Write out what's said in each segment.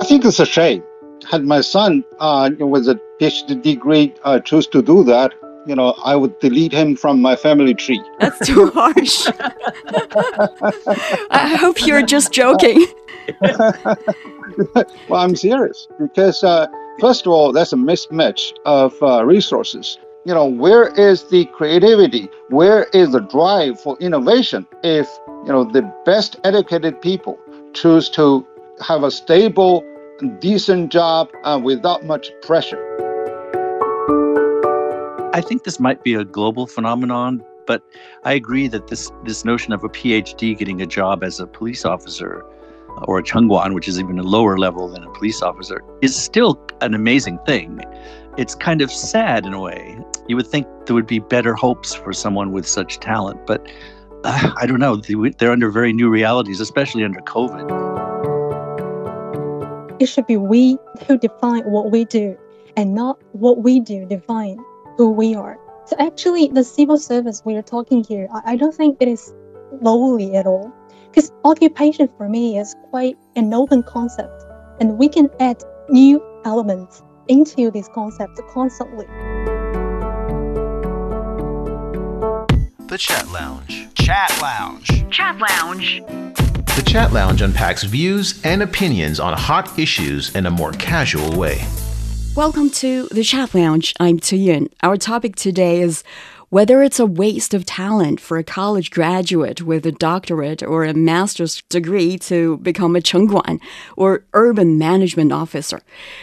I think it's a shame. Had my son with a PhD degree chose to do that, I would delete him from my family tree. That's too harsh. I hope you're just joking. Well, I'm serious because, first of all, that's a mismatch of resources. Where is the creativity? Where is the drive for innovation if, the best educated people choose to have a stable, decent job without much pressure? I think this might be a global phenomenon, but I agree that this notion of a PhD getting a job as a police officer or a chengguan, which is even a lower level than a police officer, is still an amazing thing. It's kind of sad in a way. You would think there would be better hopes for someone with such talent, but I don't know. They're under very new realities, especially under COVID. It should be we who define what we do and not what we do define who we are. So actually, the civil service we are talking here, I don't think it is lowly at all. Because occupation for me is quite an open concept, and we can add new elements into these concepts constantly. The Chat Lounge. Chat Lounge. Chat Lounge. The Chat Lounge unpacks views and opinions on hot issues in a more casual way. Welcome to The Chat Lounge. I'm Tuyin. Our topic today is whether it's a waste of talent for a college graduate with a doctorate or a master's degree to become a chengguan or urban management officer.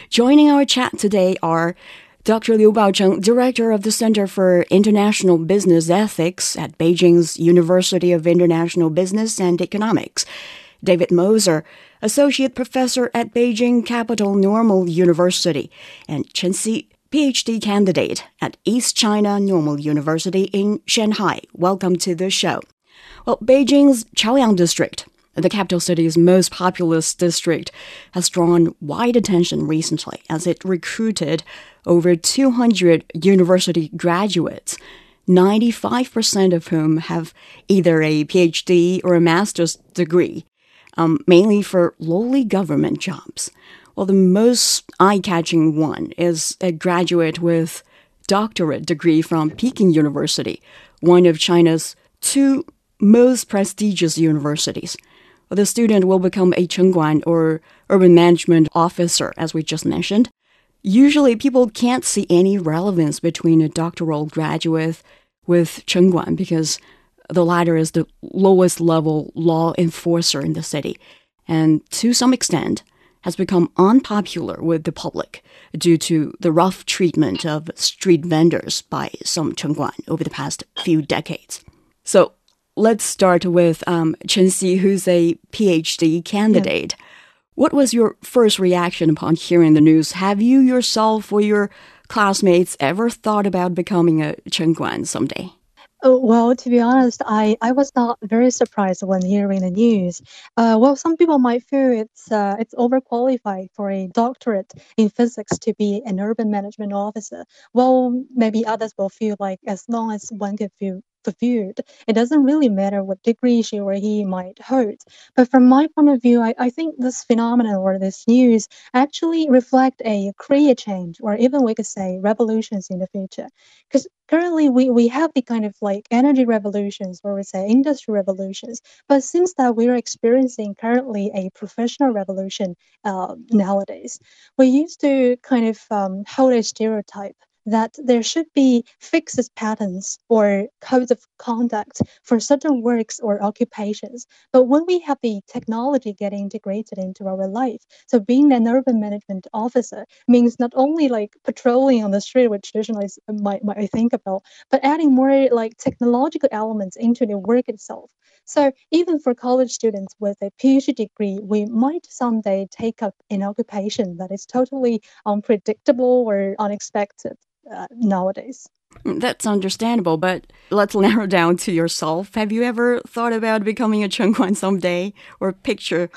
Joining our chat today are Dr. Liu Baocheng, Director of the Center for International Business Ethics at Beijing's University of International Business and Economics, David Moser, Associate Professor at Beijing Capital Normal University, and Chen Xi, PhD candidate at East China Normal University in Shanghai. Welcome to the show. Well, Beijing's Chaoyang District, the capital city's most populous district, has drawn wide attention recently as it recruited over 200 university graduates, 95% of whom have either a PhD or a master's degree, mainly for lowly government jobs. Well, the most eye-catching one is a graduate with doctorate degree from Peking University, one of China's two most prestigious universities. Well, the student will become a chengguan or urban management officer, as we just mentioned. Usually, people can't see any relevance between a doctoral graduate with chengguan because the latter is the lowest level law enforcer in the city, and to some extent has become unpopular with the public due to the rough treatment of street vendors by some chengguan over the past few decades. So let's start with Chen Xi, who's a PhD candidate. Yeah. What was your first reaction upon hearing the news? Have you yourself or your classmates ever thought about becoming a chengguan someday? Well, to be honest, I was not very surprised when hearing the news. Well, some people might feel it's overqualified for a doctorate in physics to be an urban management officer. Well, maybe others will feel like as long as one can feel fulfilled, it doesn't really matter what degree she or he might hold. But from my point of view, I think this phenomenon or this news actually reflect a career change, or even we could say revolutions in the future. Because currently we have the kind of like energy revolutions, or we say industry revolutions. But since that we're experiencing currently a professional revolution nowadays, we used to kind of hold a stereotype that there should be fixed patterns or codes of conduct for certain works or occupations. But when we have the technology getting integrated into our life, so being an urban management officer means not only like patrolling on the street, which traditionally might think about, but adding more like technological elements into the work itself. So even for college students with a PhD degree, we might someday take up an occupation that is totally unpredictable or unexpected. Nowadays. That's understandable, but let's narrow down to yourself. Have you ever thought about becoming a chengguan someday or picture,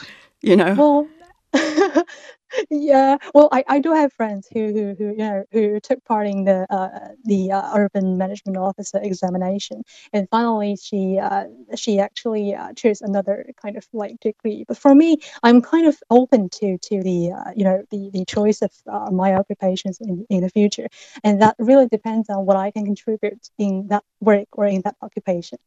Well, Yeah, well, I do have friends who took part in the urban management officer examination, and finally she actually chose another kind of like degree. But for me, I'm kind of open to the choice of my occupations in the future, and that really depends on what I can contribute in that work or in that occupation.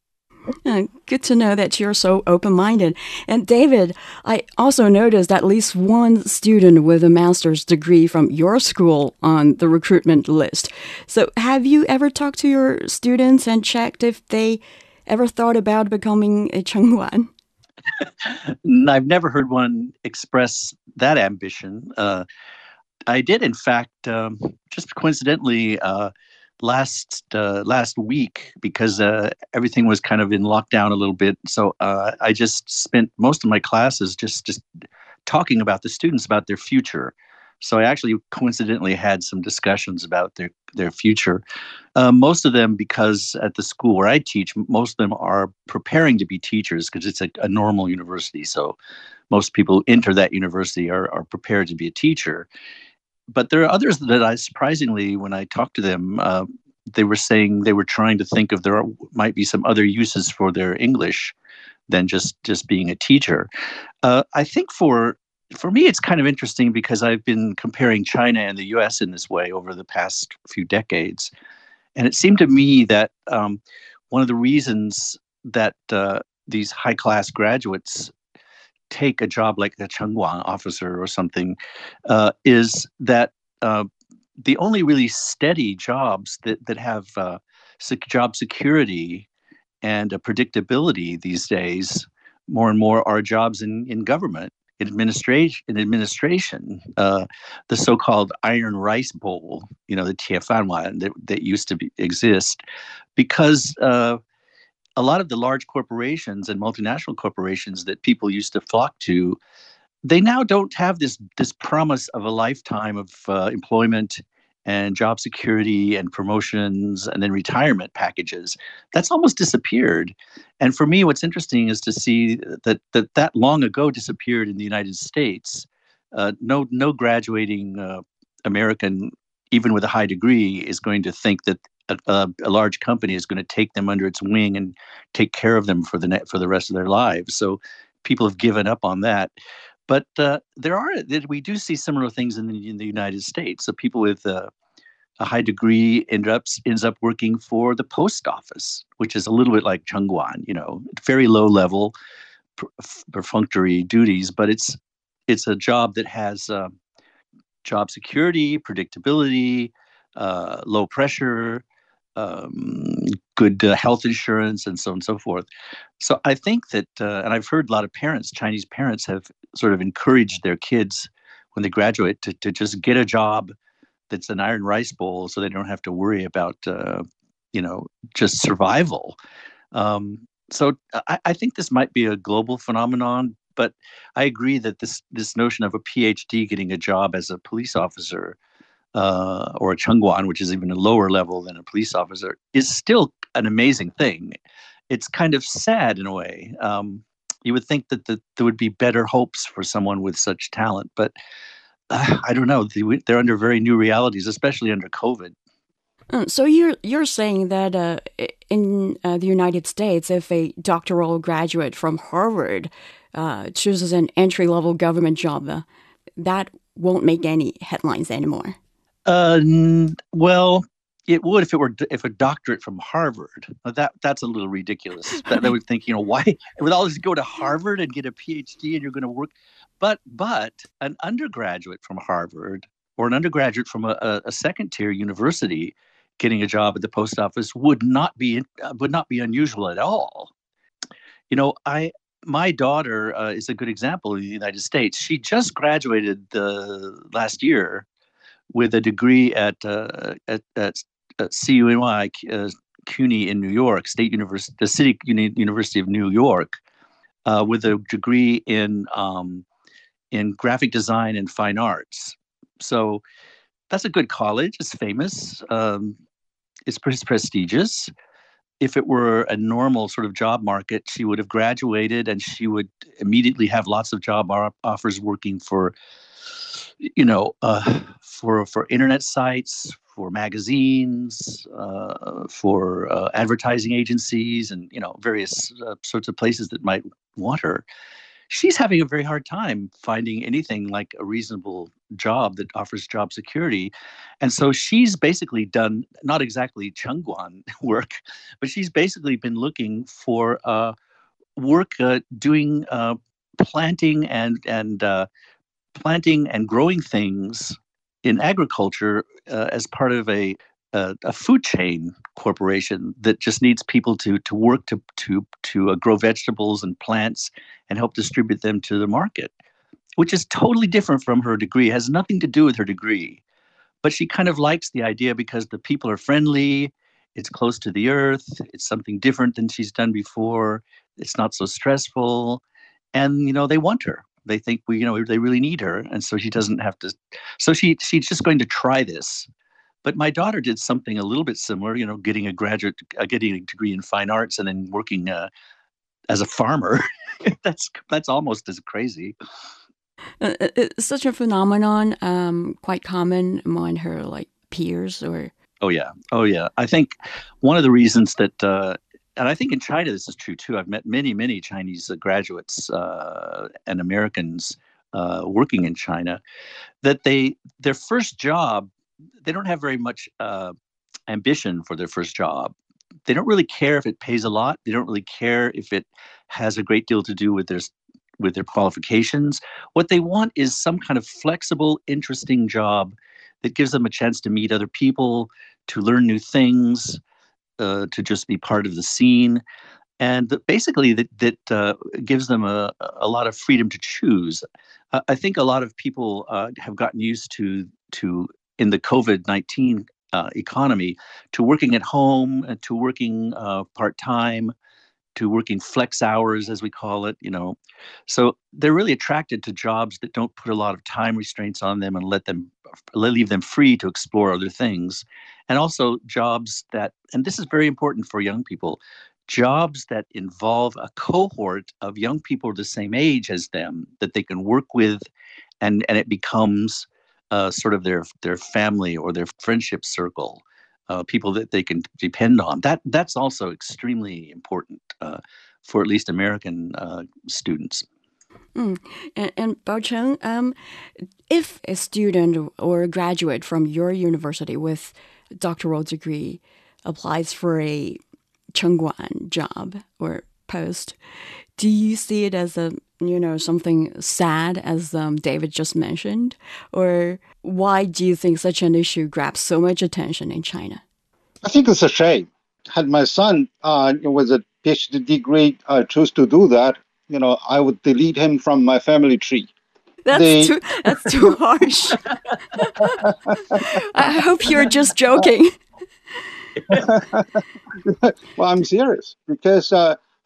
Good to know that you're so open-minded. And David, I also noticed at least one student with a master's degree from your school on the recruitment list. So have you ever talked to your students and checked if they ever thought about becoming a chengguan? I've never heard one express that ambition. I did, in fact, just coincidentally, last week, because everything was kind of in lockdown a little bit. So I just spent most of my classes just talking about the students, about their future. So I actually coincidentally had some discussions about their future. Most of them, because at the school where I teach, most of them are preparing to be teachers because it's a normal university. So most people who enter that university are prepared to be a teacher. But there are others that I surprisingly, when I talked to them, they were saying they were trying to think of there might be some other uses for their English than just being a teacher. I think for me, it's kind of interesting because I've been comparing China and the U.S. in this way over the past few decades. And it seemed to me that one of the reasons that these high-class graduates take a job like a chengguan officer or something is that the only really steady jobs that have job security and a predictability these days more and more are jobs in government, in administration, the so-called iron rice bowl, the tiafanwan that used to exist, because a lot of the large corporations and multinational corporations that people used to flock to, they now don't have this promise of a lifetime of employment and job security and promotions and then retirement packages. That's almost disappeared. And for me, what's interesting is to see that long ago disappeared in the United States. No graduating American, even with a high degree, is going to think that a large company is going to take them under its wing and take care of them for the rest of their lives. So people have given up on that. But we do see similar things in the United States. So people with a high degree ends up working for the post office, which is a little bit like chengguan, very low level perfunctory duties, but it's a job that has job security, predictability, low pressure, good health insurance, and so on and so forth. So I think that, and I've heard a lot of parents, Chinese parents, have sort of encouraged their kids when they graduate to just get a job that's an iron rice bowl, so they don't have to worry about, just survival. So I think this might be a global phenomenon, but I agree that this notion of a PhD getting a job as a police officer or a chengguan, which is even a lower level than a police officer, is still an amazing thing. It's kind of sad in a way. You would think that there would be better hopes for someone with such talent, but I don't know. They're under very new realities, especially under COVID. So you're saying that in the United States, if a doctoral graduate from Harvard chooses an entry-level government job, that won't make any headlines anymore. Well, it would if a doctorate from Harvard. That's a little ridiculous. They would think, why would all this go to Harvard and get a PhD and you're going to work? But an undergraduate from Harvard or an undergraduate from a second tier university getting a job at the post office would not be unusual at all. My daughter is a good example in the United States. She just graduated last year with a degree at CUNY, CUNY in New York, State University, the City University of New York, with a degree in graphic design and fine arts. So that's a good college. It's famous. It's pretty prestigious. If it were a normal sort of job market, she would have graduated and she would immediately have lots of job offers working for you know, for internet sites, for magazines, for advertising agencies, and you know, various sorts of places that might want her. She's having a very hard time finding anything like a reasonable job that offers job security. And so she's basically done, not exactly chengguan work, but she's basically been looking for work doing planting and growing things in agriculture as part of a food chain corporation that just needs people to work to grow vegetables and plants and help distribute them to the market, which is totally different from her degree. It has nothing to do with her degree, but she kind of likes the idea because the people are friendly. It's close to the earth. It's something different than she's done before. It's not so stressful, and you know they want her. They think they really need her, and so she doesn't have to. So she's just going to try this. But my daughter did something a little bit similar, you know, getting a degree in fine arts and then working as a farmer. That's almost as crazy. It's such a phenomenon, quite common among her like peers, or. Oh yeah. I think one of the reasons that, and I think in China this is true too. I've met many Chinese graduates and Americans working in China, that their first job. They don't have very much ambition for their first job. They don't really care if it pays a lot. They don't really care if it has a great deal to do with their qualifications. What they want is some kind of flexible, interesting job that gives them a chance to meet other people, to learn new things, to just be part of the scene. And basically that gives them a lot of freedom to choose. I think a lot of people have gotten used to in the COVID-19 economy, to working at home, to working part-time, to working flex hours, as we call it, you know. So they're really attracted to jobs that don't put a lot of time restraints on them and leave them free to explore other things. And also jobs that, and this is very important for young people, jobs that involve a cohort of young people the same age as them that they can work with, and it becomes sort of their family or their friendship circle, people that they can depend on. That's also extremely important for at least American students. And Baocheng, if a student or a graduate from your university with a doctoral degree applies for a chengguan job or post, do you see it as something sad, as David just mentioned? Or why do you think such an issue grabs so much attention in China? I think it's a shame. Had my son with a PhD degree chose to do that, I would delete him from my family tree. That's too harsh. I hope you're just joking. Well, I'm serious because...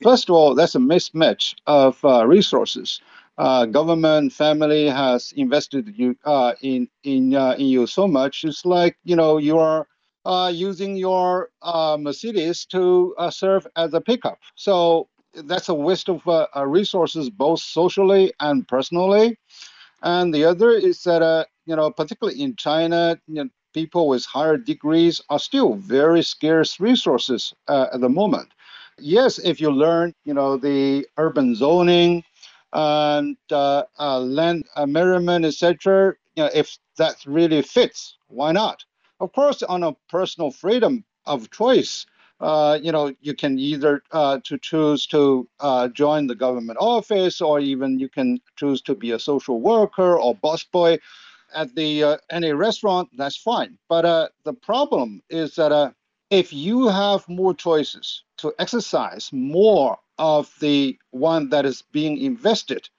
first of all, that's a mismatch of resources. Government, family has invested in you so much. It's like, you are using your Mercedes to serve as a pickup. So that's a waste of resources, both socially and personally. And the other is that, particularly in China, people with higher degrees are still very scarce resources at the moment. Yes, if you learn, the urban zoning and land measurement, etc., if that really fits, why not? Of course, on a personal freedom of choice, you can either to choose to join the government office, or even you can choose to be a social worker or busboy at the any restaurant. That's fine. But the problem is that if you have more choices to exercise more of the one that is being invested,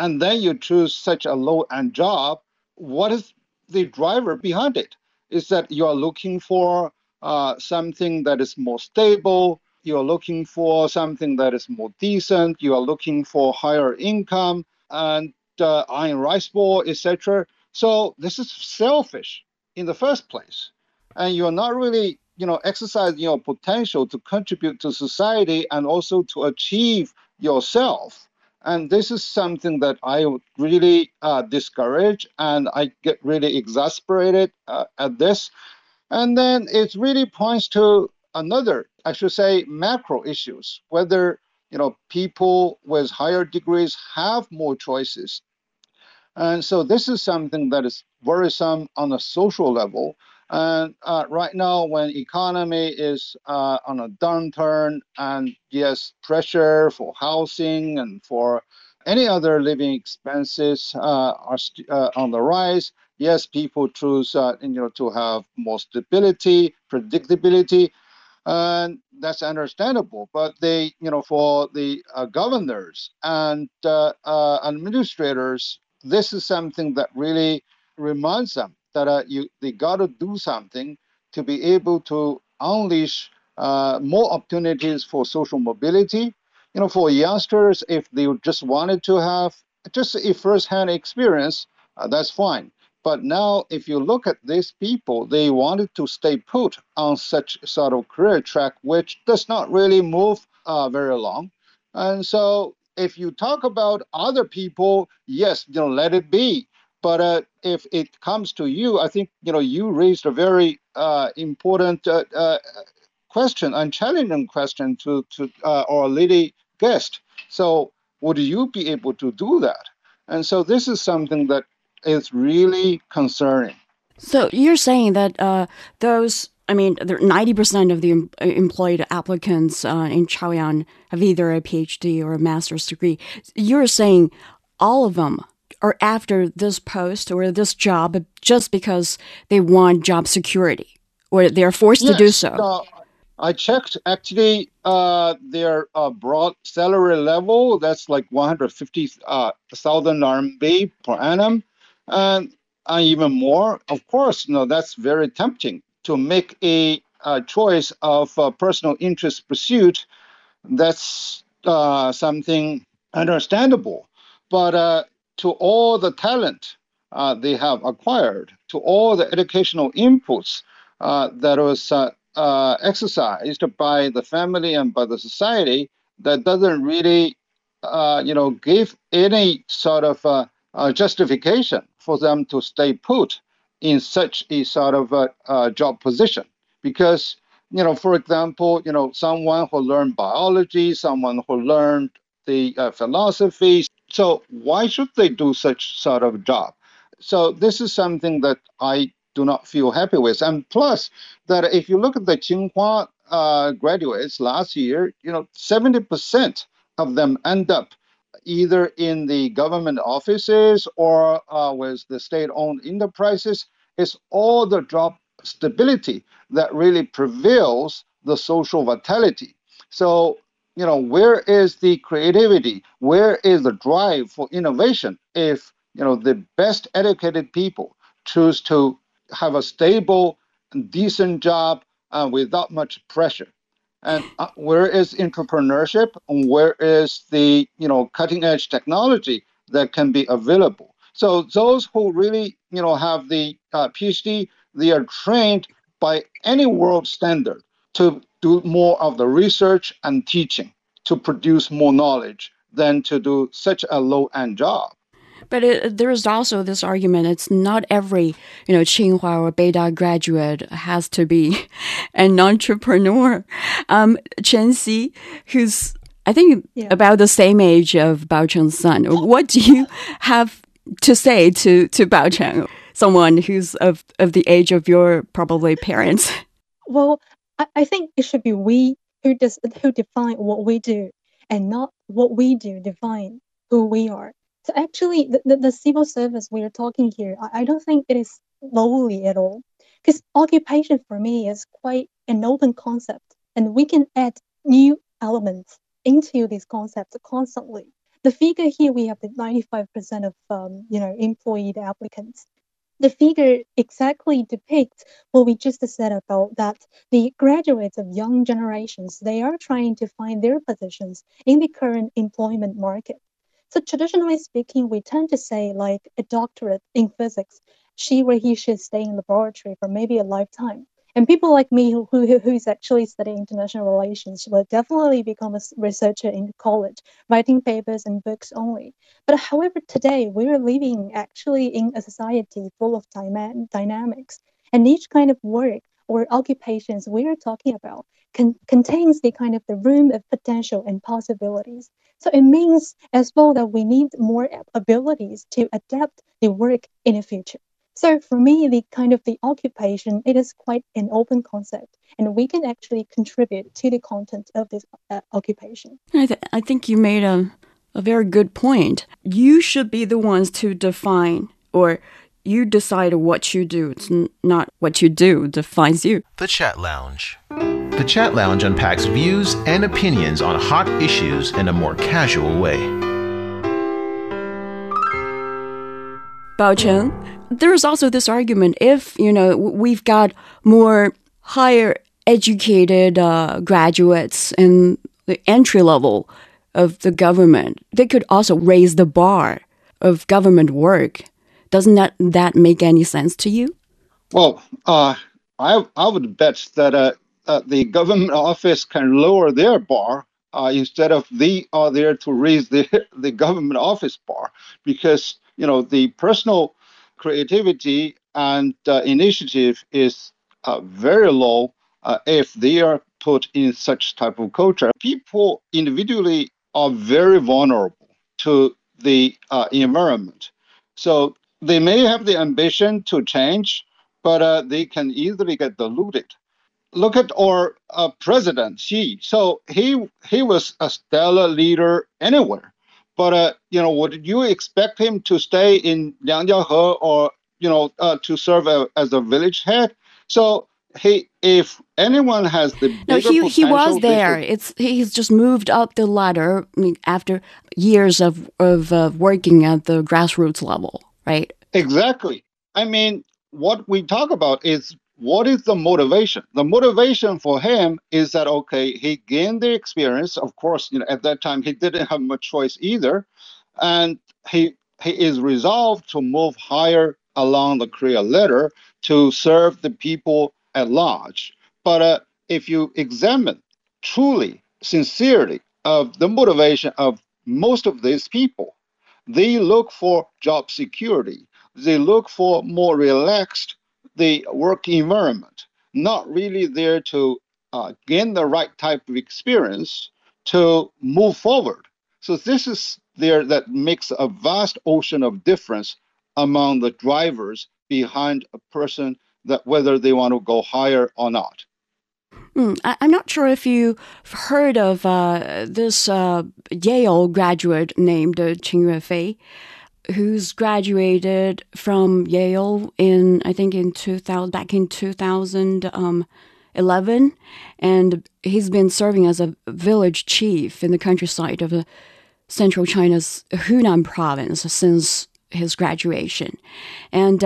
and then you choose such a low-end job, what is the driver behind it? Is that you are looking for something that is more stable, you are looking for something that is more decent, you are looking for higher income, and iron rice bowl, etc. So this is selfish in the first place, and you are not really exercise your potential to contribute to society and also to achieve yourself And this is something that I would really discourage, and I get really exasperated at this. And then it really points to another, I should say, macro issues, whether people with higher degrees have more choices. And so this is something that is worrisome on a social level. And right now, when economy is on a downturn, and yes, pressure for housing and for any other living expenses are on the rise. Yes, people choose to have more stability, predictability, and that's understandable. But they, for the governors and administrators, this is something that really reminds them that they got to do something to be able to unleash more opportunities for social mobility. For youngsters, if they just wanted to have just a first-hand experience, that's fine. But now, if you look at these people, they wanted to stay put on such sort of career track, which does not really move very long. And so if you talk about other people, yes, let it be. But if it comes to you, I think you raised a very important question and challenging question to our lady guest. So would you be able to do that? And so this is something that is really concerning. So you're saying that 90% of the employed applicants in Chaoyang have either a PhD or a master's degree. You're saying all of them are after this post or this job just because they want job security or they're forced to do so? I checked actually their broad salary level. That's like 150,000 RMB per annum and even more. Of course, that's very tempting to make a choice of personal interest pursuit. That's something understandable. But to all the talent they have acquired, to all the educational inputs that was exercised by the family and by the society, that doesn't really, give any sort of justification for them to stay put in such a sort of job position. Because, for example, someone who learned biology, someone who learned the philosophy. So why should they do such sort of job? So this is something that I do not feel happy with. And plus, that if you look at the Tsinghua graduates last year, 70% of them end up either in the government offices or with the state-owned enterprises. It's all the job stability that really prevails the social vitality. So where is the creativity? Where is the drive for innovation if, the best educated people choose to have a stable and decent job without much pressure? And where is entrepreneurship? And where is the, cutting edge technology that can be available? So those who really, have the PhD, they are trained by any world standard to do more of the research and teaching to produce more knowledge than to do such a low-end job. But there is also this argument, it's not every, Tsinghua or Beida graduate has to be an entrepreneur. Chen Xi, who's, I think, about the same age of Baocheng's son, what do you have to say to Baocheng, someone who's of the age of your probably parents? Well, I think it should be we who define what we do, and not what we do define who we are. So actually, the civil service we are talking here, I don't think it is lowly at all, because occupation for me is quite an open concept, and we can add new elements into these concepts constantly. The figure here, we have the 95% of employed applicants. The figure exactly depicts what we just said about that the graduates of young generations, they are trying to find their positions in the current employment market. So traditionally speaking, we tend to say like a doctorate in physics, she or he should stay in the laboratory for maybe a lifetime. And people like me who's actually studying international relations will definitely become a researcher in college, writing papers and books only. But however, today we are living actually in a society full of dynamics, and each kind of work or occupations we are talking about contains the kind of the room of potential and possibilities. So it means as well that we need more abilities to adapt the work in the future. So for me, the kind of the occupation, it is quite an open concept, and we can actually contribute to the content of this occupation. I think you made a very good point. You should be the ones to define, or you decide what you do. It's not what you do defines you. The Chat Lounge. The Chat Lounge unpacks views and opinions on hot issues in a more casual way. Baocheng, there is also this argument, if, you know, we've got more higher educated graduates in the entry level of the government, they could also raise the bar of government work. Doesn't that make any sense to you? Well, I would bet that the government office can lower their bar instead of they are there to raise the government office bar, because, you know, the personal creativity and initiative is very low if they are put in such type of culture. People individually are very vulnerable to the environment. So they may have the ambition to change, but they can easily get deluded. Look at our president, Xi. So he was a stellar leader anywhere. But, you know, would you expect him to stay in Liangjiahe or, you know, to serve as a village head? So if anyone has the bigger potential... No, he was there. He's just moved up the ladder after years of working at the grassroots level, right? Exactly. I mean, what we talk about is what is the motivation? The motivation for him is that, okay, he gained the experience. Of course, you know, at that time, he didn't have much choice either. And he is resolved to move higher along the career ladder to serve the people at large. But if you examine truly, sincerely, of the motivation of most of these people, they look for job security. They look for more relaxed the work environment, not really there to gain the right type of experience to move forward. So this is there that makes a vast ocean of difference among the drivers behind a person, that whether they want to go higher or not. I'm not sure if you've heard of this Yale graduate named Qin Yuefei, who's graduated from Yale in 2011, and he's been serving as a village chief in the countryside of central China's Hunan province since his graduation. And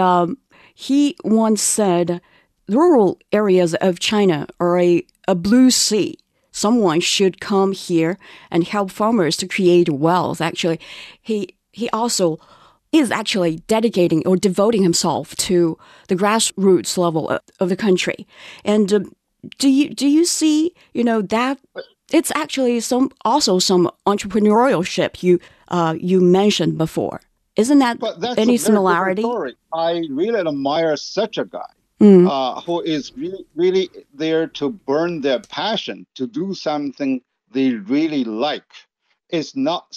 he once said, "Rural areas of China are a blue sea. Someone should come here and help farmers to create wealth." Actually, he also is actually dedicating or devoting himself to the grassroots level of the country. And do you see, you know, that it's actually some entrepreneurship you mentioned before? Isn't that any similarity? I really admire such a guy who is really there to burn their passion to do something they really like. It's not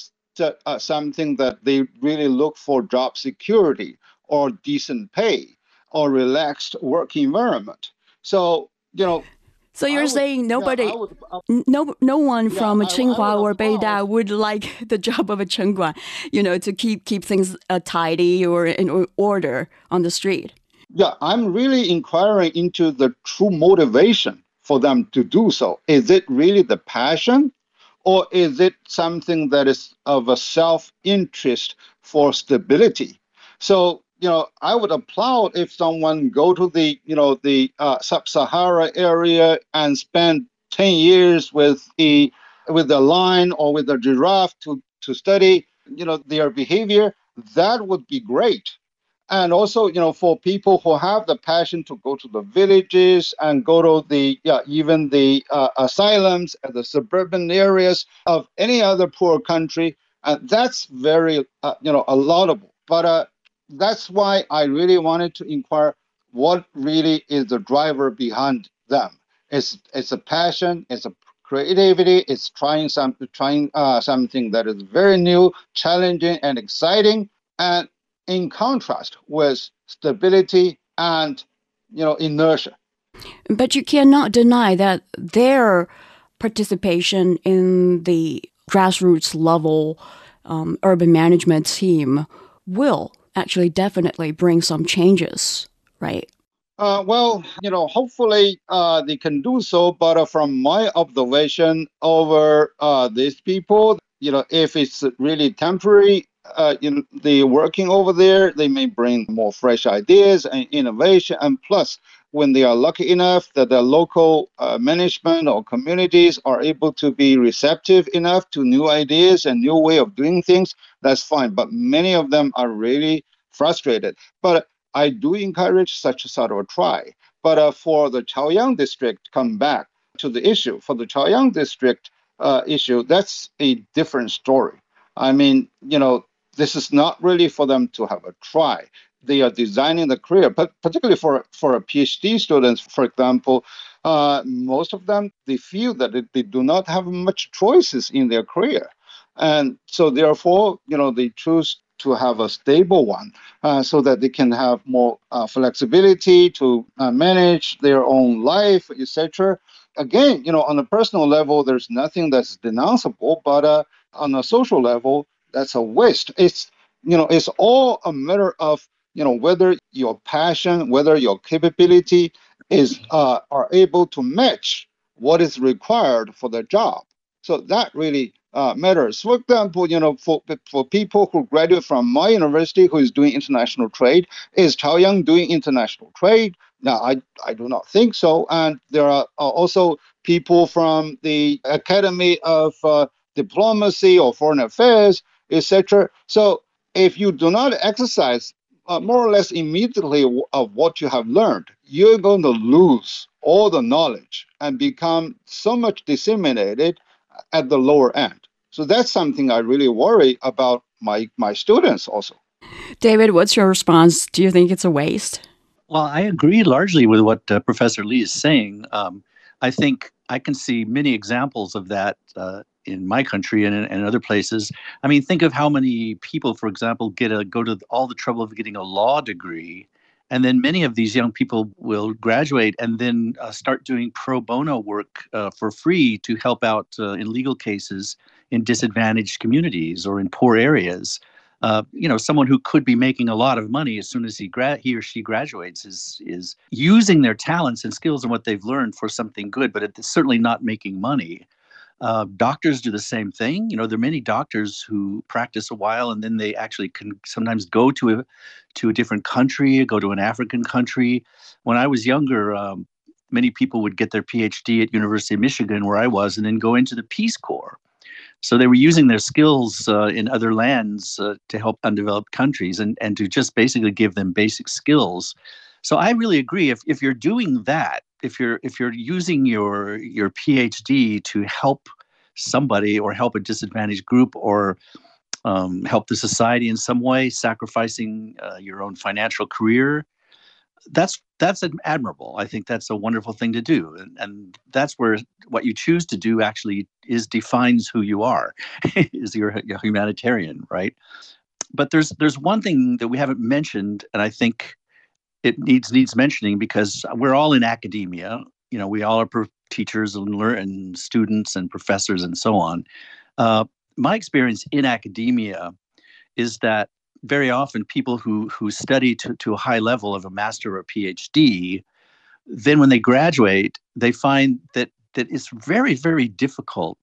something that they really look for job security or decent pay or relaxed work environment. So, you know. So you're saying nobody, yeah, no one from Tsinghua or Beida would like the job of a chengguan, you know, to keep things tidy or in order on the street. Yeah, I'm really inquiring into the true motivation for them to do so. Is it really the passion? Or is it something that is of a self-interest for stability? So, you know, I would applaud if someone go to the, you know, the sub-Sahara area and spend 10 years with a lion or with a giraffe to study, you know, their behavior. That would be great. And also, you know, for people who have the passion to go to the villages and go to the even the asylums and the suburban areas of any other poor country, that's very allowable. But that's why I really wanted to inquire what really is the driver behind them. It's a passion, it's a creativity, it's trying something that is very new, challenging, and exciting. And in contrast with stability and, inertia. But you cannot deny that their participation in the grassroots level urban management team will actually definitely bring some changes, right? Hopefully they can do so. But from my observation over these people, if it's really temporary, in the working over there, they may bring more fresh ideas and innovation. And plus, when they are lucky enough that the local management or communities are able to be receptive enough to new ideas and new way of doing things, that's fine. But many of them are really frustrated. But I do encourage such a sort of a try. But for the Chaoyang District, come back to the issue. For the Chaoyang District issue, that's a different story. I mean, this is not really for them to have a try. They are designing the career, but particularly for a PhD students, for example, most of them, they feel that they do not have much choices in their career. And so therefore, they choose to have a stable one so that they can have more flexibility to manage their own life, etc. Again, on a personal level, there's nothing that's denounceable, but on a social level, that's a waste. It's all a matter of, whether your passion, whether your capability are able to match what is required for the job. So that really matters. For example, for people who graduate from my university who is doing international trade, is Chaoyang doing international trade? Now, I do not think so. And there are also people from the Academy of Diplomacy or Foreign Affairs, etc. So if you do not exercise more or less immediately of what you have learned, you're going to lose all the knowledge and become so much disseminated at the lower end. So that's something I really worry about my students also. David, what's your response? Do you think it's a waste? Well, I agree largely with what Professor Li is saying. I think I can see many examples of that in my country and other places. I mean, think of how many people, for example, go to all the trouble of getting a law degree, and then many of these young people will graduate and then start doing pro bono work for free to help out in legal cases in disadvantaged communities or in poor areas. Someone who could be making a lot of money as soon as he or she graduates is using their talents and skills and what they've learned for something good, but it's certainly not making money. Doctors do the same thing. There are many doctors who practice a while and then they actually can sometimes go to a different country, go to an African country. When I was younger, many people would get their PhD at University of Michigan, where I was, and then go into the Peace Corps. So they were using their skills in other lands to help undeveloped countries and to just basically give them basic skills. So I really agree. If you're doing that, if you're using your PhD to help somebody or help a disadvantaged group or help the society in some way, sacrificing your own financial career, that's admirable. I think that's a wonderful thing to do. And that's where what you choose to do actually defines who you are, is your humanitarian, right? But there's one thing that we haven't mentioned, and I think it needs mentioning, because we're all in academia. We all are teachers and students and professors and so on. My experience in academia is that very often people who study to a high level of a master or a PhD, then when they graduate, they find that it's very, very difficult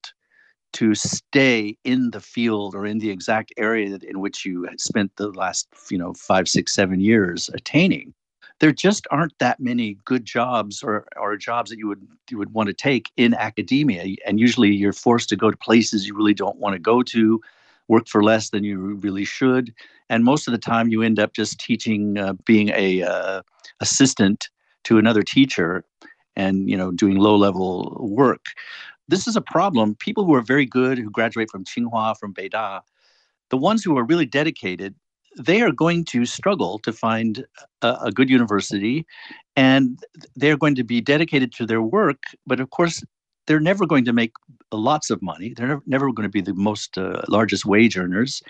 to stay in the field or in the exact area in which you had spent the last 5, 6, 7 years attaining. There just aren't that many good jobs or jobs that you would want to take in academia. And usually you're forced to go to places you really don't want to go to, work for less than you really should. And most of the time you end up just teaching, being a assistant to another teacher and, you know, doing low-level work. This is a problem. People who are very good, who graduate from Tsinghua, from Beida, the ones who are really dedicated, they are going to struggle to find a good university, and they're going to be dedicated to their work. But of course, they're never going to make lots of money. They're never going to be the most largest wage earners.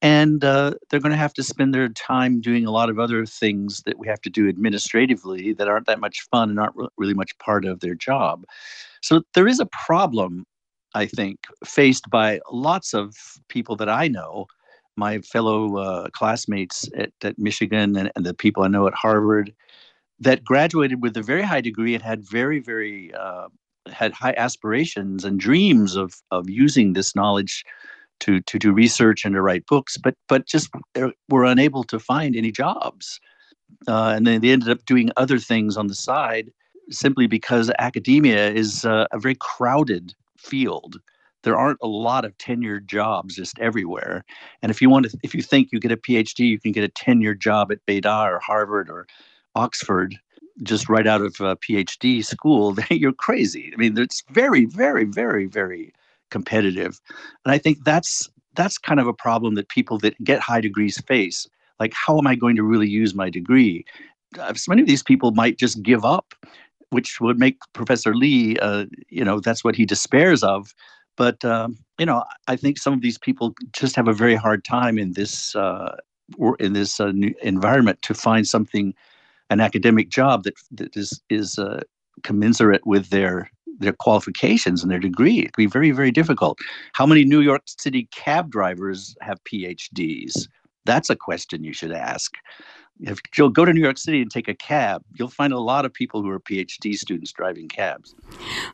And they're going to have to spend their time doing a lot of other things that we have to do administratively that aren't that much fun and aren't really much part of their job. So there is a problem, I think, faced by lots of people that I know, my fellow classmates at Michigan and the people I know at Harvard, that graduated with a very high degree and had had high aspirations and dreams of using this knowledge to do research and to write books, but just were unable to find any jobs. And then they ended up doing other things on the side simply because academia is a very crowded field. There aren't a lot of tenured jobs just everywhere. And if you think you get a PhD, you can get a tenured job at Beida or Harvard or Oxford just right out of a PhD school, you're crazy. I mean, it's very, very, very, very competitive. And I think that's kind of a problem that people that get high degrees face. Like, how am I going to really use my degree? So many of these people might just give up, which would make Professor Li, that's what he despairs of. But, I think some of these people just have a very hard time in this new environment to find something, an academic job that is commensurate with their qualifications and their degree. It can be very, very difficult. How many New York City cab drivers have PhDs? That's a question you should ask. If you'll go to New York City and take a cab, you'll find a lot of people who are PhD students driving cabs.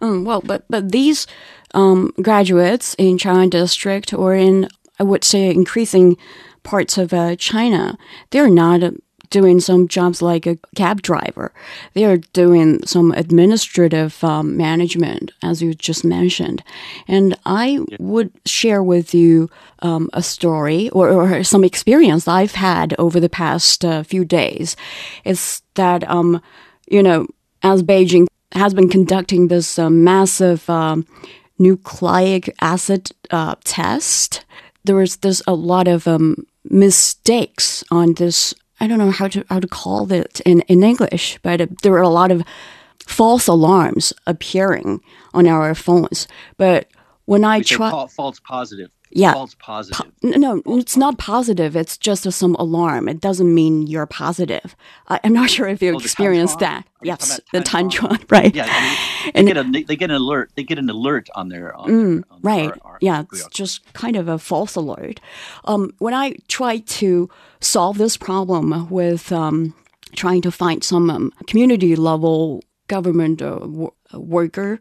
But these graduates in Chaoyang District or in, I would say, increasing parts of China, they're not doing some jobs like a cab driver. They are doing some administrative management, as you just mentioned. And I would share with you a story or some experience I've had over the past few days. It's that, as Beijing has been conducting this massive nucleic acid test, there is a lot of mistakes on this. I don't know how to call it in English, but there were a lot of false alarms appearing on our phones. But when I tried... False positive. Yeah. False positive. It's not positive. It's just some alarm. It doesn't mean you're positive. I'm not sure if you experienced that. Yes, the Tanchuan, right. Yeah, I mean, they get an alert on their... it's just kind of a false alert. When I tried to solve this problem with trying to find some community-level government worker,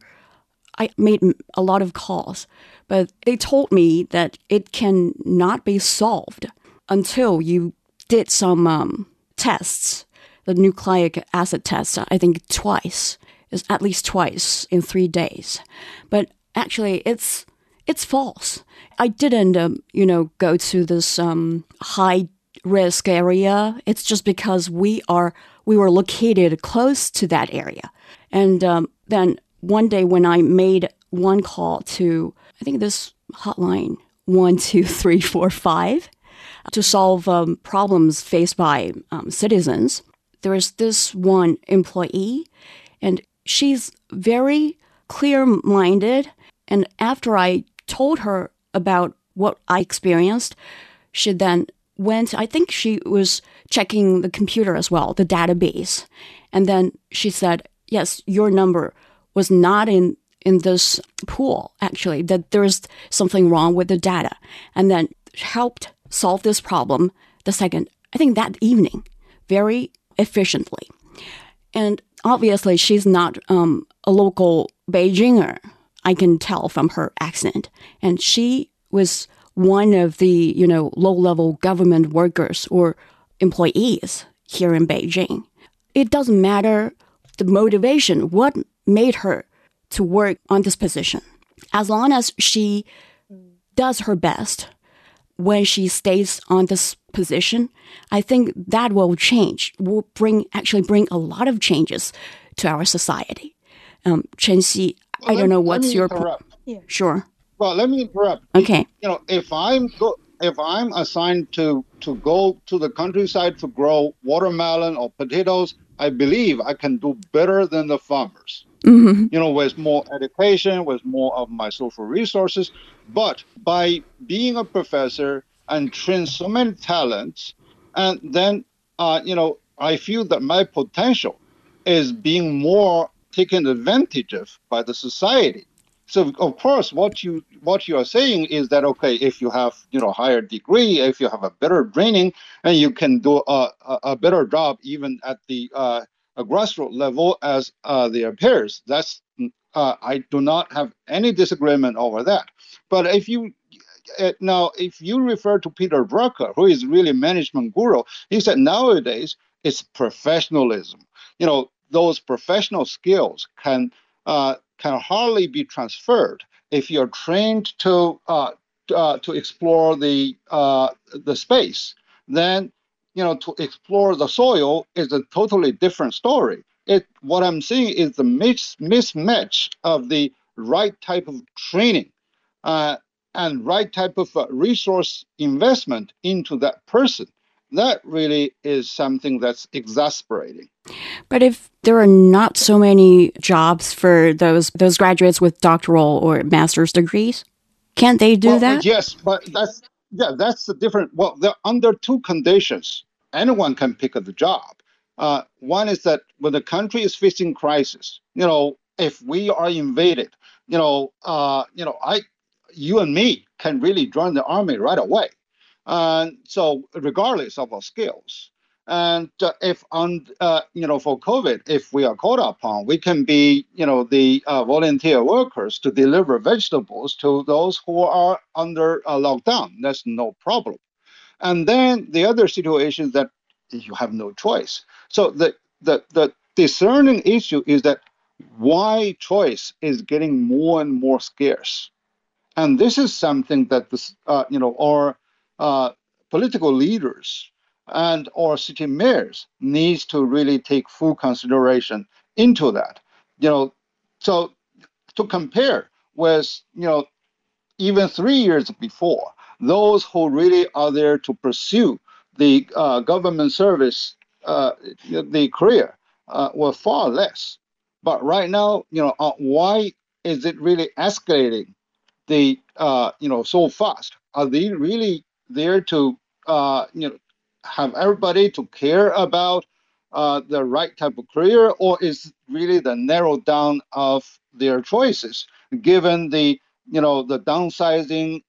I made a lot of calls, but they told me that it cannot be solved until you did some tests, the nucleic acid test, I think at least twice in 3 days. But actually, it's false. I didn't, go to this high-risk area. It's just because we were located close to that area. And then... One day when I made one call to, I think this hotline, 12345, to solve problems faced by citizens, there is this one employee, and she's very clear-minded. And after I told her about what I experienced, she then went, I think she was checking the computer as well, the database. And then she said, yes, your number was not in this pool, actually, that there is something wrong with the data, and then helped solve this problem the second, I think that evening, very efficiently. And obviously, she's not a local Beijinger, I can tell from her accent. And she was one of the, low-level government workers or employees here in Beijing. It doesn't matter the motivation, what made her to work on this position. As long as she does her best when she stays on this position, I think that will change, will bring a lot of changes to our society. Chen Xi, I don't know what's your point. Yeah. Sure. Well, let me interrupt. Okay. You know, if I'm assigned to go to the countryside to grow watermelon or potatoes, I believe I can do better than the farmers. Mm-hmm. You know, with more education, with more of my social resources. But by being a professor and train so many talents, and then, you know, I feel that my potential is being more taken advantage of by the society. So, of course, what you are saying is that, okay, if you have, you know, higher degree, if you have a better training, and you can do a better job even at the grassroots level as their peers. That's I do not have any disagreement over that. But if you now refer to Peter Drucker, who is really management guru, he said nowadays it's professionalism. You know, those professional skills can hardly be transferred if you're trained to explore the space. Then, you know, to explore the soil is a totally different story. What I'm seeing is the mismatch of the right type of training and right type of resource investment into that person. That really is something that's exasperating. But if there are not so many jobs for those graduates with doctoral or master's degrees, can't they do that? Yes, but that's the different. Well, they're under two conditions. Anyone can pick up the job. One is that when the country is facing crisis, you know, if we are invaded, you know, you and me can really join the army right away. And so regardless of our skills, and if on you know, for COVID, if we are called upon, we can be, you know, the volunteer workers to deliver vegetables to those who are under lockdown. That's no problem. And then the other situation is that you have no choice. So the discerning issue is that why choice is getting more and more scarce, and this is something that this you know, or political leaders and or city mayors needs to really take full consideration into that. You know, so to compare with, you know, even 3 years before, those who really are there to pursue the government service, the career, were far less. But right now, you know, why is it really escalating the you know, so fast? Are they really there to you know, have everybody to care about the right type of career, or is really the narrow down of their choices given the, you know, the downsizing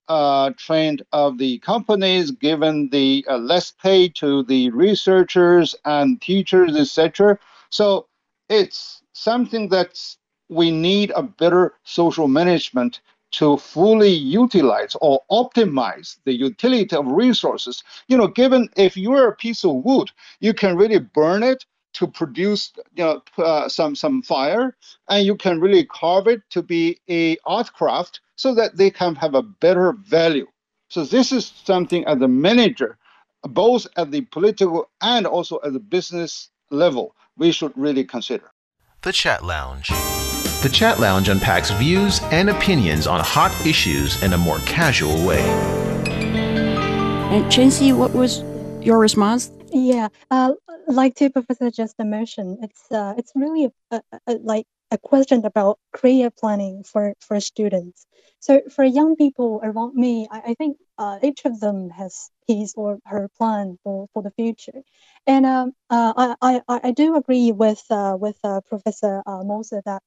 trend of the companies, given the less pay to the researchers and teachers, etc. So it's something that we need a better social management to fully utilize or optimize the utility of resources. You know, given if you're a piece of wood, you can really burn it to produce, you know, some fire, and you can really carve it to be a art craft so that they can have a better value. So this is something as a manager, both at the political and also at the business level, we should really consider. The Chat Lounge. The Chat Lounge unpacks views and opinions on hot issues in a more casual way. And Chen Xi, what was your response? Yeah, like the professor just mentioned, it's really a question about career planning for students. So for young people around me, I think each of them has his or her plan for the future. And I do agree with Professor Moser that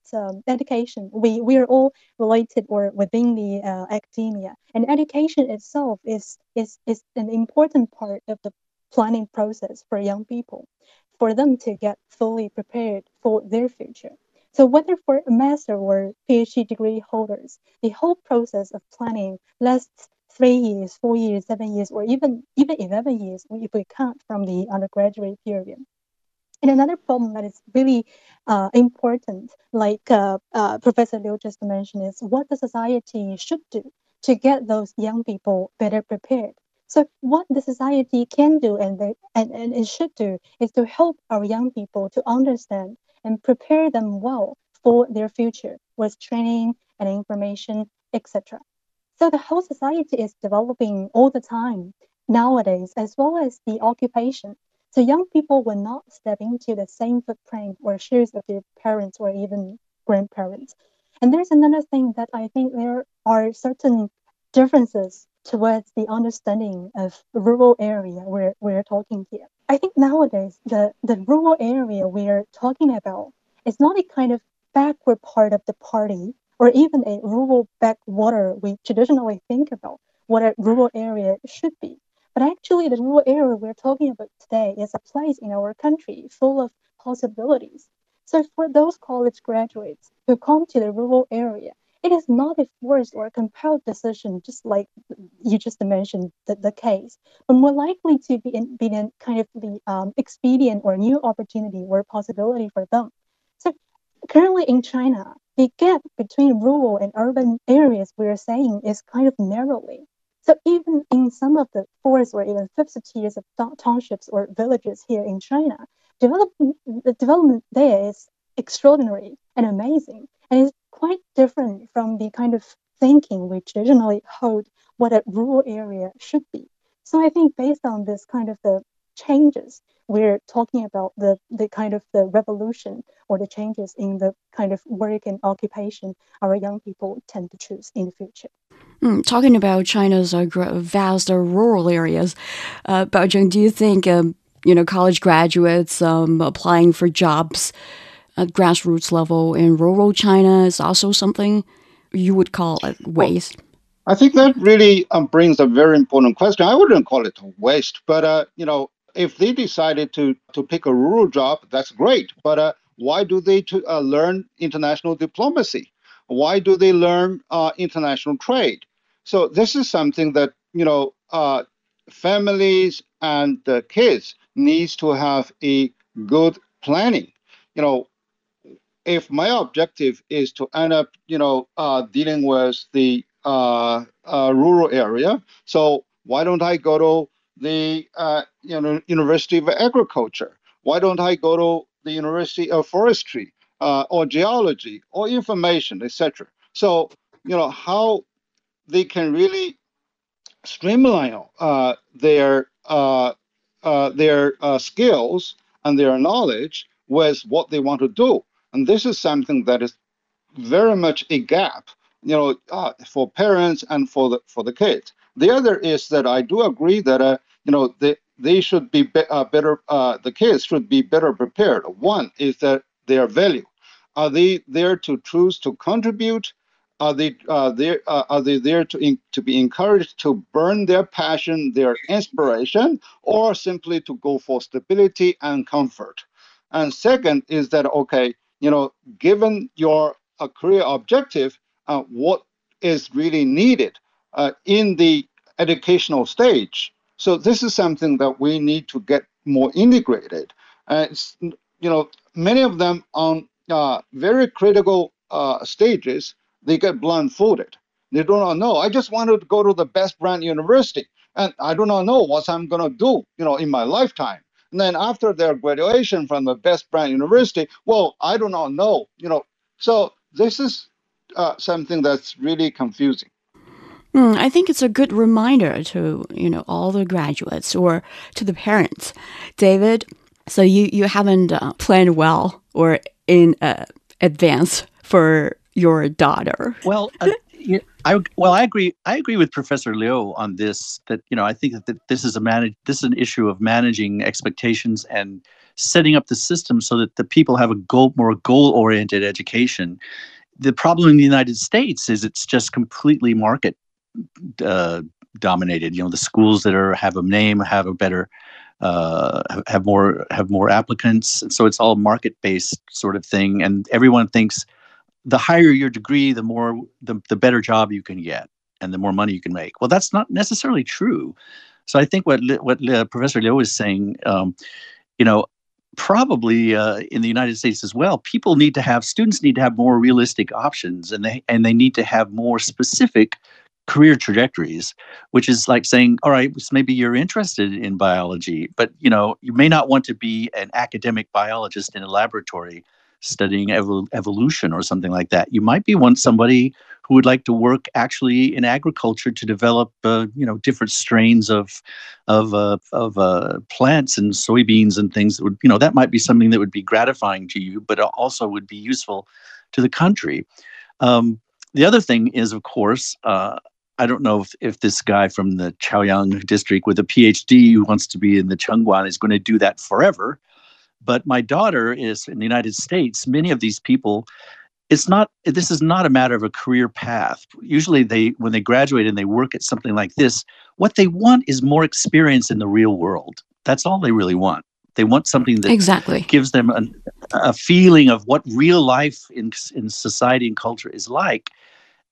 education, we are all related or within the academia, and education itself is an important part of the planning process for young people, for them to get fully prepared for their future. So whether for a master or PhD degree holders, the whole process of planning lasts 3 years, 4 years, 7 years, or even 11 years if we count from the undergraduate period. And another problem that is really important, like Professor Liu just mentioned, is what the society should do to get those young people better prepared So what the society can do and it should do is to help our young people to understand and prepare them well for their future with training and information, etc. So the whole society is developing all the time nowadays, as well as the occupation. So young people will not step into the same footprint or shoes of their parents or even grandparents. And there's another thing that I think there are certain differences towards the understanding of rural area where we're talking here. I think nowadays the rural area we're talking about is not a kind of backward part of the party or even a rural backwater we traditionally think about what a rural area should be. But actually the rural area we're talking about today is a place in our country full of possibilities. So for those college graduates who come to the rural area, it is not a forced or a compelled decision, just like you just mentioned the case, but more likely to be in kind of the expedient or new opportunity or possibility for them. So currently in China, the gap between rural and urban areas we are saying is kind of narrowly. So even in some of the 4th or even 5th tiers of townships or villages here in China, the development there is extraordinary and amazing, and it's quite different from the kind of thinking we traditionally hold what a rural area should be. So I think based on this kind of the changes, we're talking about the kind of the revolution or the changes in the kind of work and occupation our young people tend to choose in the future. Talking about China's vast rural areas, Baocheng, do you think college graduates applying for jobs at grassroots level in rural China is also something you would call a waste? Well, I think that really brings a very important question. I wouldn't call it a waste, but if they decided to pick a rural job, that's great. But why do they learn international diplomacy? Why do they learn international trade? So this is something that families and the kids needs to have a good planning. If my objective is to end up dealing with the rural area, so why don't I go to the University of Agriculture? Why don't I go to the University of Forestry or Geology or Information, etc.? So how they can really streamline their skills and their knowledge with what they want to do, and this is something that is very much a gap, for parents and for the kids. The other is that I do agree that they should be better. The kids should be better prepared. One is that their value. Are they there to choose to contribute? Are they there to be encouraged to burn their passion, their inspiration, or simply to go for stability and comfort? And second is that given your career objective, what is really needed in the educational stage? So this is something that we need to get more integrated. Many of them on very critical stages, they get blindfolded. They do not know. I just wanted to go to the best brand university, and I do not know what I'm going to do, in my lifetime. And then after their graduation from the best brand university, well, I do not know, So this is something that's really confusing. I think it's a good reminder to, all the graduates or to the parents. David, so you haven't planned well or in advance for your daughter. Well, I agree with Professor Liu on this. That I think that this is an issue of managing expectations and setting up the system so that the people have a more goal-oriented education. The problem in the United States is it's just completely market dominated. The schools that have a name have a better have more applicants, and so it's all market-based sort of thing, and everyone thinks the higher your degree, the better job you can get and the more money you can make. Well, that's not necessarily true. So I think what Professor Liu is saying, probably in the United States as well, students need to have more realistic options, and they need to have more specific career trajectories, which is like saying, all right, maybe you're interested in biology, but you know, you may not want to be an academic biologist in a laboratory studying evolution or something like that. You might be somebody who would like to work actually in agriculture to develop, different strains of plants and soybeans and things that would, you know, that might be something that would be gratifying to you, but also would be useful to the country. The other thing is, of course, I don't know if this guy from the Chaoyang District with a PhD who wants to be in the Chengguan is going to do that forever. But my daughter is in the United States. Many of these people, this is not a matter of a career path. Usually when they graduate and they work at something like this, what they want is more experience in the real world. That's all they really want. They want something that gives them a feeling of what real life in society and culture is like.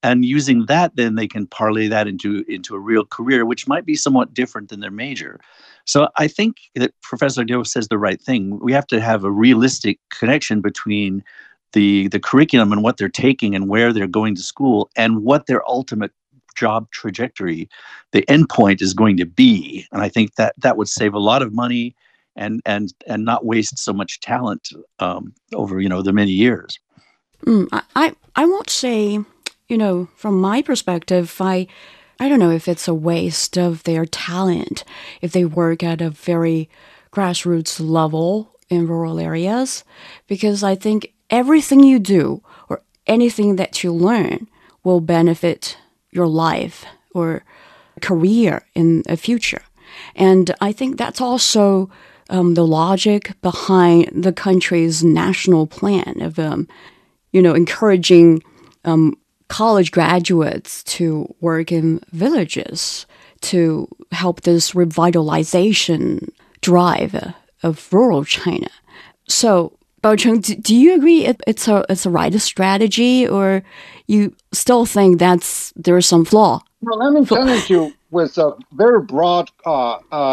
And using that, then they can parlay that into a real career, which might be somewhat different than their major. So I think that Professor Liu says the right thing. We have to have a realistic connection between the curriculum and what they're taking and where they're going to school and what their ultimate job trajectory, the endpoint is going to be. And I think that would save a lot of money and not waste so much talent over the many years. I won't say. From my perspective, I don't know if it's a waste of their talent if they work at a very grassroots level in rural areas, because I think everything you do or anything that you learn will benefit your life or career in the future. And I think that's also the logic behind the country's national plan of, encouraging college graduates to work in villages to help this revitalization drive of rural China. So, Baocheng, do you agree it's a right strategy, or you still think there's some flaw? Well, let me challenge you with a very broad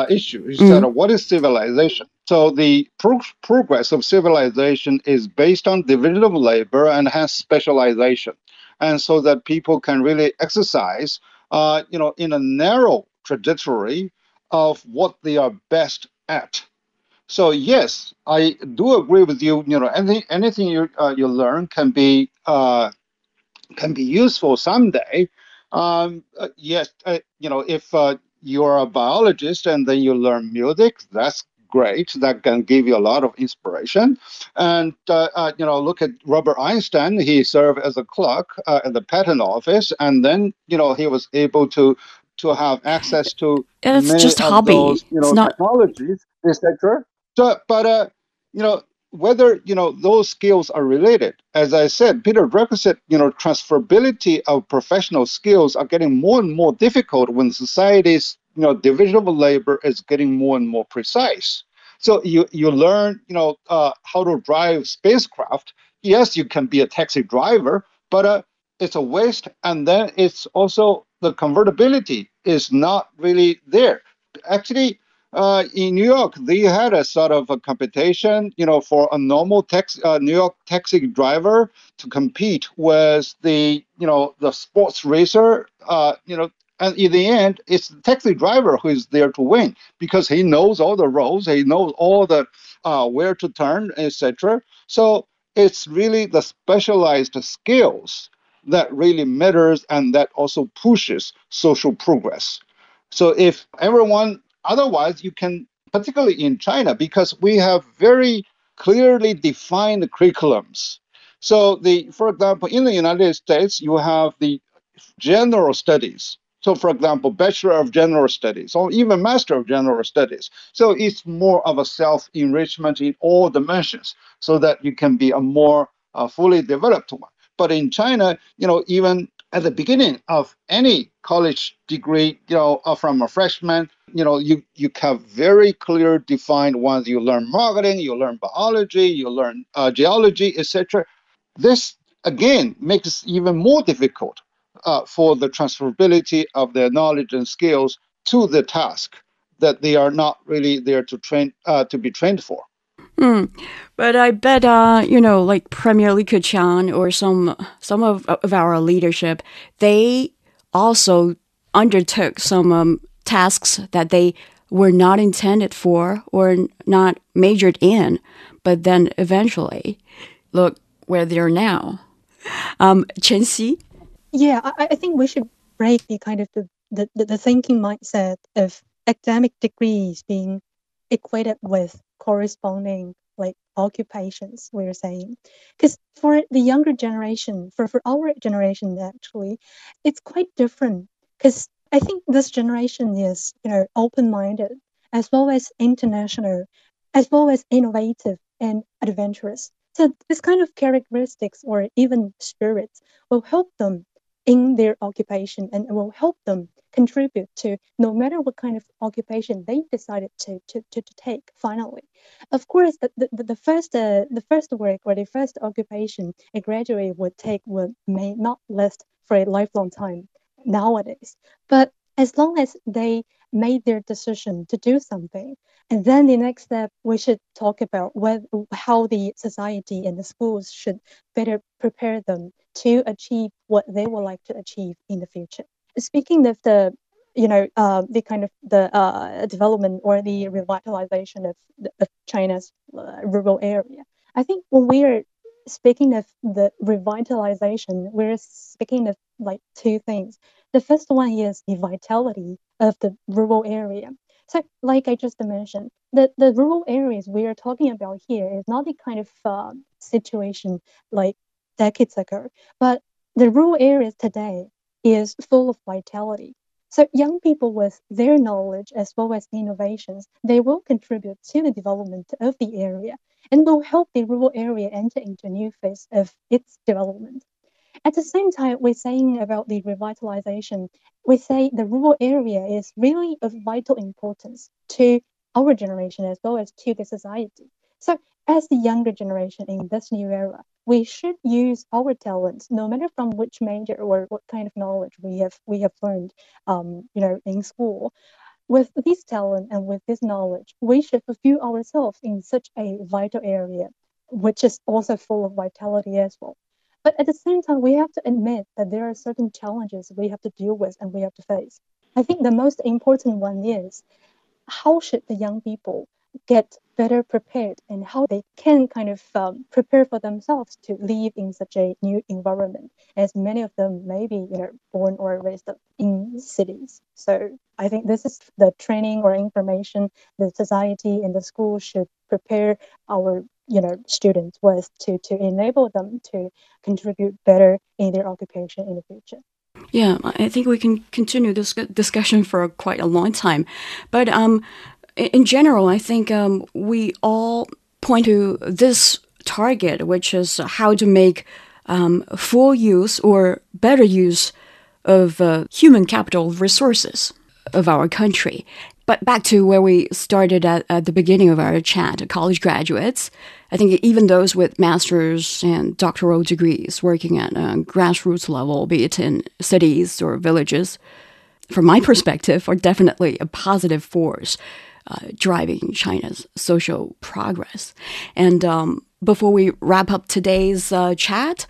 issue. You said, what is civilization? So the progress of civilization is based on division of labor and has specialization. And so that people can really exercise, in a narrow trajectory of what they are best at. So yes, I do agree with you. Anything you learn can be useful someday. If you're a biologist and then you learn music, that's great. That can give you a lot of inspiration. And, look at Robert Einstein. He served as a clerk at the patent office. And then, he was able to have access to technologies, etc. So, but, whether, those skills are related, as I said, Peter Drucker said, transferability of professional skills are getting more and more difficult when societies division of labor is getting more and more precise. So you learn, how to drive spacecraft. Yes, you can be a taxi driver, but it's a waste. And then it's also the convertibility is not really there. Actually, in New York, they had a sort of a competition, for a normal New York taxi driver to compete with the, the sports racer, And in the end, it's the taxi driver who is there to win because he knows all the roads, he knows all the where to turn, etc. So it's really the specialized skills that really matters and that also pushes social progress. So if everyone, otherwise you can, particularly in China, because we have very clearly defined curriculums. So for example, in the United States, you have the general studies. So, for example, Bachelor of General Studies or even Master of General Studies. So it's more of a self-enrichment in all dimensions so that you can be a more fully developed one. But in China, even at the beginning of any college degree, from a freshman, you have very clear defined ones. You learn marketing, you learn biology, you learn geology, etc. This, again, makes it even more difficult for the transferability of their knowledge and skills to the task that they are not really there to train to be trained for. But I bet like Premier Li Keqiang or some of our leadership, they also undertook some tasks that they were not intended for or not majored in, but then eventually, look where they are now. Chen Xi? Yeah, I think we should break the kind of the thinking mindset of academic degrees being equated with corresponding like occupations, we were saying. Because for the younger generation, for our generation actually, it's quite different. Because I think this generation is, you know, open-minded, as well as international, as well as innovative and adventurous. So this kind of characteristics or even spirits will help them in their occupation and will help them contribute to no matter what kind of occupation they decided to take finally. Of course, the first work or the first occupation a graduate would take may not last for a lifelong time nowadays. But as long as they made their decision to do something, and then the next step, we should talk about how the society and the schools should better prepare them to achieve what they would like to achieve in the future. Speaking of the development or the revitalization of China's rural area, I think when we are speaking of the revitalization, we're speaking of like two things. The first one is the vitality of the rural area. So like I just mentioned, the rural areas we are talking about here is not the kind of situation like decades ago, but the rural areas today is full of vitality. So young people with their knowledge as well as innovations, they will contribute to the development of the area and will help the rural area enter into a new phase of its development. At the same time, we're saying about the revitalization, we say the rural area is really of vital importance to our generation as well as to the society. So as the younger generation in this new era, we should use our talents, no matter from which major or what kind of knowledge we have learned, in school. With this talent and with this knowledge, we should fulfill ourselves in such a vital area, which is also full of vitality as well. But at the same time, we have to admit that there are certain challenges we have to deal with and we have to face. I think the most important one is how should the young people get better prepared and how they can kind of prepare for themselves to live in such a new environment, as many of them may be born or raised up in cities. So I think this is the training or information the society and the school should prepare our students was to enable them to contribute better in their occupation in the future. Yeah, I think we can continue this discussion for quite a long time. But in general, I think we all point to this target, which is how to make full use or better use of human capital resources of our country. But back to where we started at the beginning of our chat, college graduates, I think even those with master's and doctoral degrees working at a grassroots level, be it in cities or villages, from my perspective, are definitely a positive force driving China's social progress. And before we wrap up today's chat,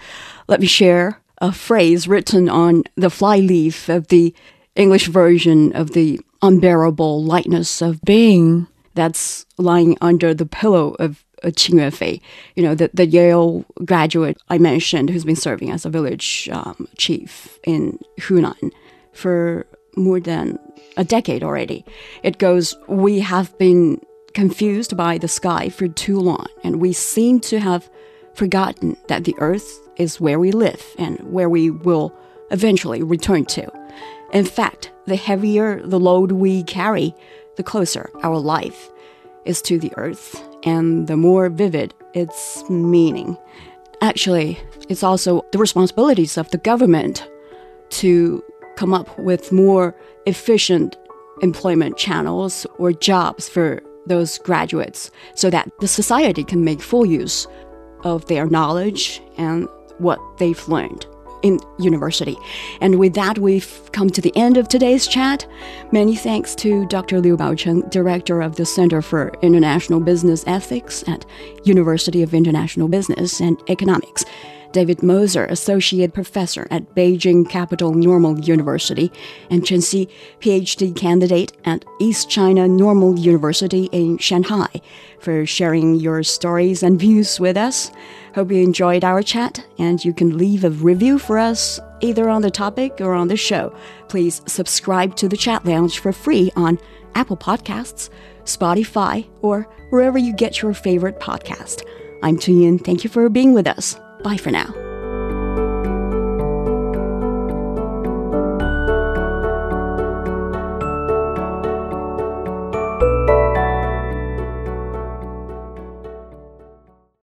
let me share a phrase written on the flyleaf of the English version of The Unbearable Lightness of Being that's lying under the pillow of Qin Yuefei, the Yale graduate I mentioned who's been serving as a village chief in Hunan for more than a decade already. It goes, "We have been confused by the sky for too long, and we seem to have forgotten that the earth is where we live and where we will eventually return to. In fact, the heavier the load we carry, the closer our life is to the earth and the more vivid its meaning." Actually, it's also the responsibilities of the government to come up with more efficient employment channels or jobs for those graduates so that the society can make full use of their knowledge and what they've learned in university. And with that, we've come to the end of today's chat. Many thanks to Dr. Liu Baocheng, Director of the Center for International Business Ethics at University of International Business and Economics. David Moser, Associate Professor at Beijing Capital Normal University, and Chen Xi, PhD candidate at East China Normal University in Shanghai, for sharing your stories and views with us. Hope you enjoyed our chat, and you can leave a review for us either on the topic or on the show. Please subscribe to The Chat Lounge for free on Apple Podcasts, Spotify, or wherever you get your favorite podcast. I'm Tuyin. Thank you for being with us. Bye for now.